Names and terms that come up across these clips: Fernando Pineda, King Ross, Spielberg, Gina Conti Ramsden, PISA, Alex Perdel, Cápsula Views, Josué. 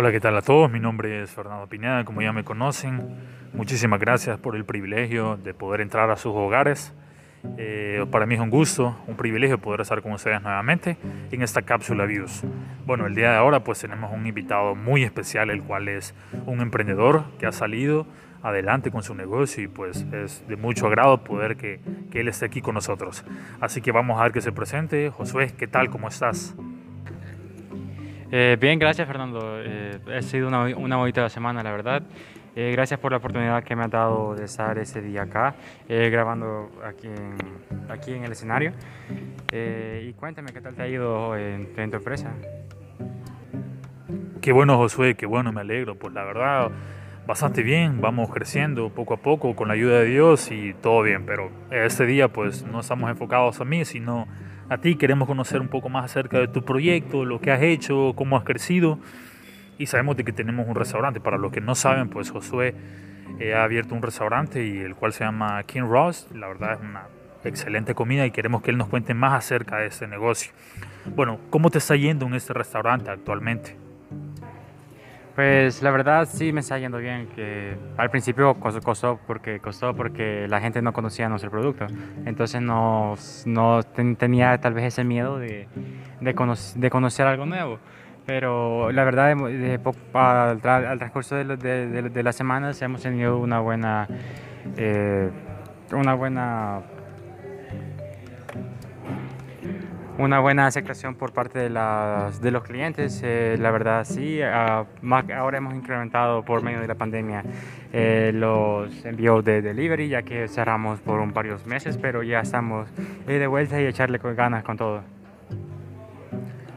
Hola, ¿qué tal a todos? Mi nombre es Fernando Pineda, como ya me conocen. Muchísimas gracias por el privilegio de poder entrar a sus hogares. Para mí es un gusto, un privilegio poder estar con ustedes nuevamente en esta Cápsula Views. Bueno, el día de ahora pues tenemos un invitado muy especial, el cual es un emprendedor que ha salido adelante con su negocio y pues es de mucho agrado poder que él esté aquí con nosotros. Así que vamos a ver que se presente. Josué, ¿qué tal? ¿Cómo estás? Bien, gracias Fernando. Ha sido una bonita semana, la verdad. Gracias por la oportunidad que me ha dado de estar ese día acá, grabando aquí en el escenario. Y cuéntame, ¿qué tal te ha ido en tu empresa? Qué bueno, Josué, qué bueno, me alegro. Pues la verdad, bastante bien, vamos creciendo poco a poco con la ayuda de Dios y todo bien. Pero este día pues no estamos enfocados a mí, sino a ti. Queremos conocer un poco más acerca de tu proyecto, lo que has hecho, cómo has crecido. Y sabemos de que tenemos un restaurante. Para los que no saben, pues Josué ha abierto un restaurante, y el cual se llama King Ross. La verdad es una excelente comida y queremos que él nos cuente más acerca de este negocio. Bueno, ¿cómo te está yendo en este restaurante actualmente? Pues la verdad sí me está yendo bien. Que al principio costó porque la gente no conocía nuestro producto. Entonces no tenía tal vez ese miedo de conocer algo nuevo. Pero la verdad, al transcurso de las semanas hemos tenido una buena aceptación por parte de los clientes. La verdad sí, ahora hemos incrementado por medio de la pandemia los envíos de delivery, ya que cerramos por varios meses, pero ya estamos de vuelta y echarle ganas con todo.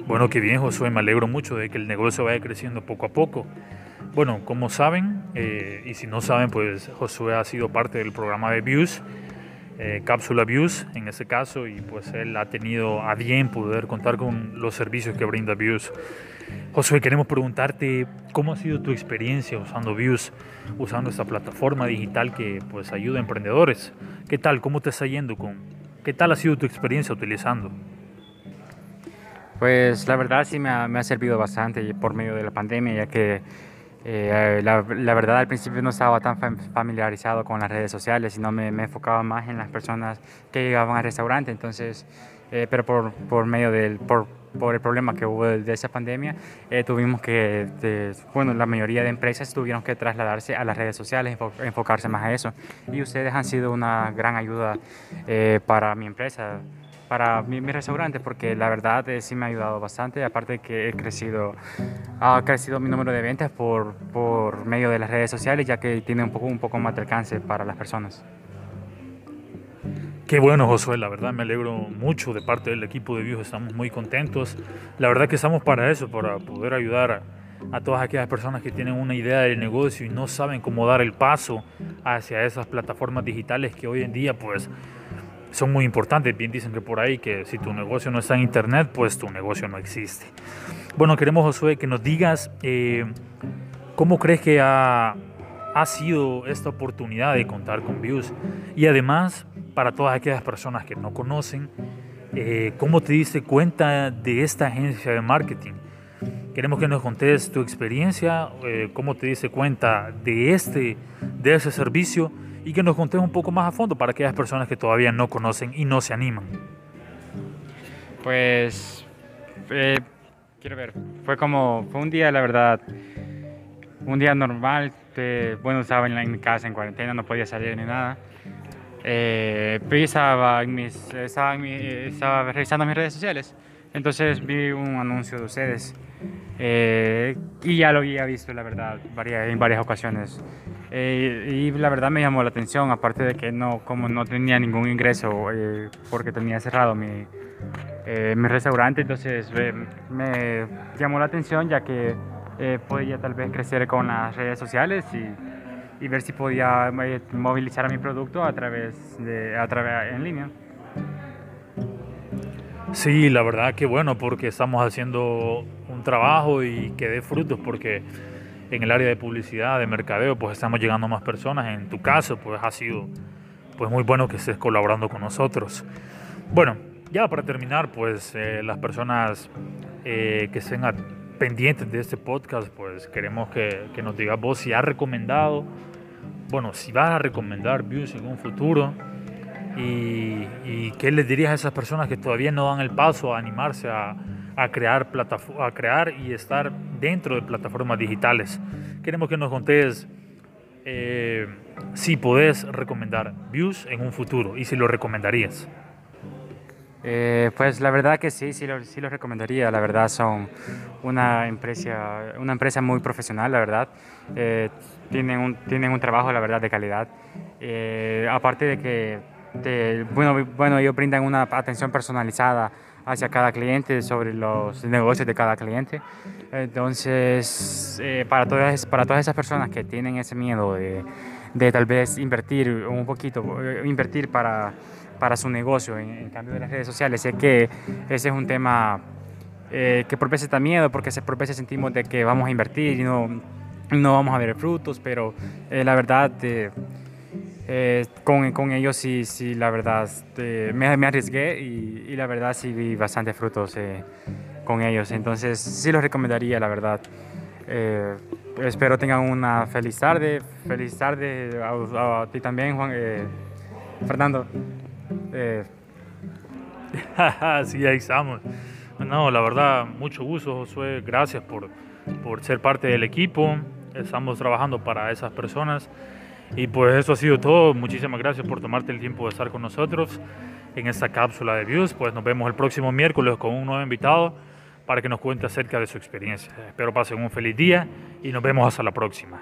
Bueno, qué bien, Josué, me alegro mucho de que el negocio vaya creciendo poco a poco. Bueno, como saben, y si no saben, pues Josué ha sido parte del programa de Views, Cápsula Views en este caso, y pues él ha tenido a bien poder contar con los servicios que brinda Views. Josué, queremos preguntarte cómo ha sido tu experiencia usando Views, usando esta plataforma digital que pues ayuda a emprendedores. ¿Qué tal? ¿Cómo te está yendo? ¿Qué tal ha sido tu experiencia utilizando? Pues la verdad sí me ha servido bastante por medio de la pandemia, ya que la verdad al principio no estaba tan familiarizado con las redes sociales, sino me enfocaba más en las personas que llegaban al restaurante. Entonces, pero por el problema que hubo de esa pandemia, tuvimos que, la mayoría de empresas tuvieron que trasladarse a las redes sociales, enfocarse más a eso. Y ustedes han sido una gran ayuda para mi empresa, para mi restaurante, porque la verdad sí me ha ayudado bastante. Aparte de que ha crecido mi número de ventas por medio de las redes sociales, ya que tiene un poco más de alcance para las personas. Qué bueno, Josué, la verdad me alegro mucho. De parte del equipo de Views estamos muy contentos. La verdad que estamos para eso, para poder ayudar a todas aquellas personas que tienen una idea del negocio y no saben cómo dar el paso hacia esas plataformas digitales que hoy en día pues son muy importantes. Bien dicen que por ahí que si tu negocio no está en internet, pues tu negocio no existe. Bueno, queremos, Josué, que nos digas cómo crees que ha sido esta oportunidad de contar con Views, y además para todas aquellas personas que no conocen, cómo te diste cuenta de esta agencia de marketing. Queremos que nos contes tu experiencia, cómo te diste cuenta de ese servicio, y que nos contes un poco más a fondo para aquellas personas que todavía no conocen y no se animan. Pues, fue un día, la verdad, un día normal. Estaba en mi casa en cuarentena, no podía salir ni nada. Estaba revisando mis redes sociales, entonces vi un anuncio de ustedes. Y ya lo había visto, la verdad, en varias ocasiones. Y la verdad me llamó la atención, aparte de que como no tenía ningún ingreso, porque tenía cerrado mi restaurante. Entonces me llamó la atención, ya que podía tal vez crecer con las redes sociales y ver si podía movilizar a mi producto a través en línea. Sí, la verdad que bueno, porque estamos haciendo un trabajo y que dé frutos, porque en el área de publicidad, de mercadeo, pues estamos llegando a más personas. En tu caso, pues ha sido pues muy bueno que estés colaborando con nosotros. Bueno, ya para terminar, pues las personas que estén pendientes de este podcast, pues queremos que nos digas vos si has recomendado, bueno, si vas a recomendar Views en un futuro, y qué les dirías a esas personas que todavía no dan el paso a animarse a crear y estar dentro de plataformas digitales. Queremos que nos contés si podés recomendar Views en un futuro y si lo recomendarías. Pues la verdad que sí lo recomendaría. La verdad son una empresa muy profesional, la verdad. Tienen un trabajo, la verdad, de calidad. Aparte de que ellos brindan una atención personalizada hacia cada cliente, sobre los negocios de cada cliente. Entonces, para todas esas personas que tienen ese miedo de tal vez invertir un poquito, para su negocio en cambio de las redes sociales, sé que ese es un tema que por veces da miedo, porque por veces sentimos de que vamos a invertir y no vamos a ver frutos, pero la verdad... con ellos sí la verdad me arriesgué y la verdad sí vi bastantes frutos con ellos, entonces sí los recomendaría, la verdad. Espero tengan una feliz tarde a ti también, Juan, Fernando. Sí, ahí estamos. No, la verdad, mucho gusto, Josué, gracias por ser parte del equipo, estamos trabajando para esas personas. Y pues eso ha sido todo, muchísimas gracias por tomarte el tiempo de estar con nosotros en esta cápsula de Views. Pues nos vemos el próximo miércoles con un nuevo invitado para que nos cuente acerca de su experiencia. Espero pasen un feliz día y nos vemos hasta la próxima.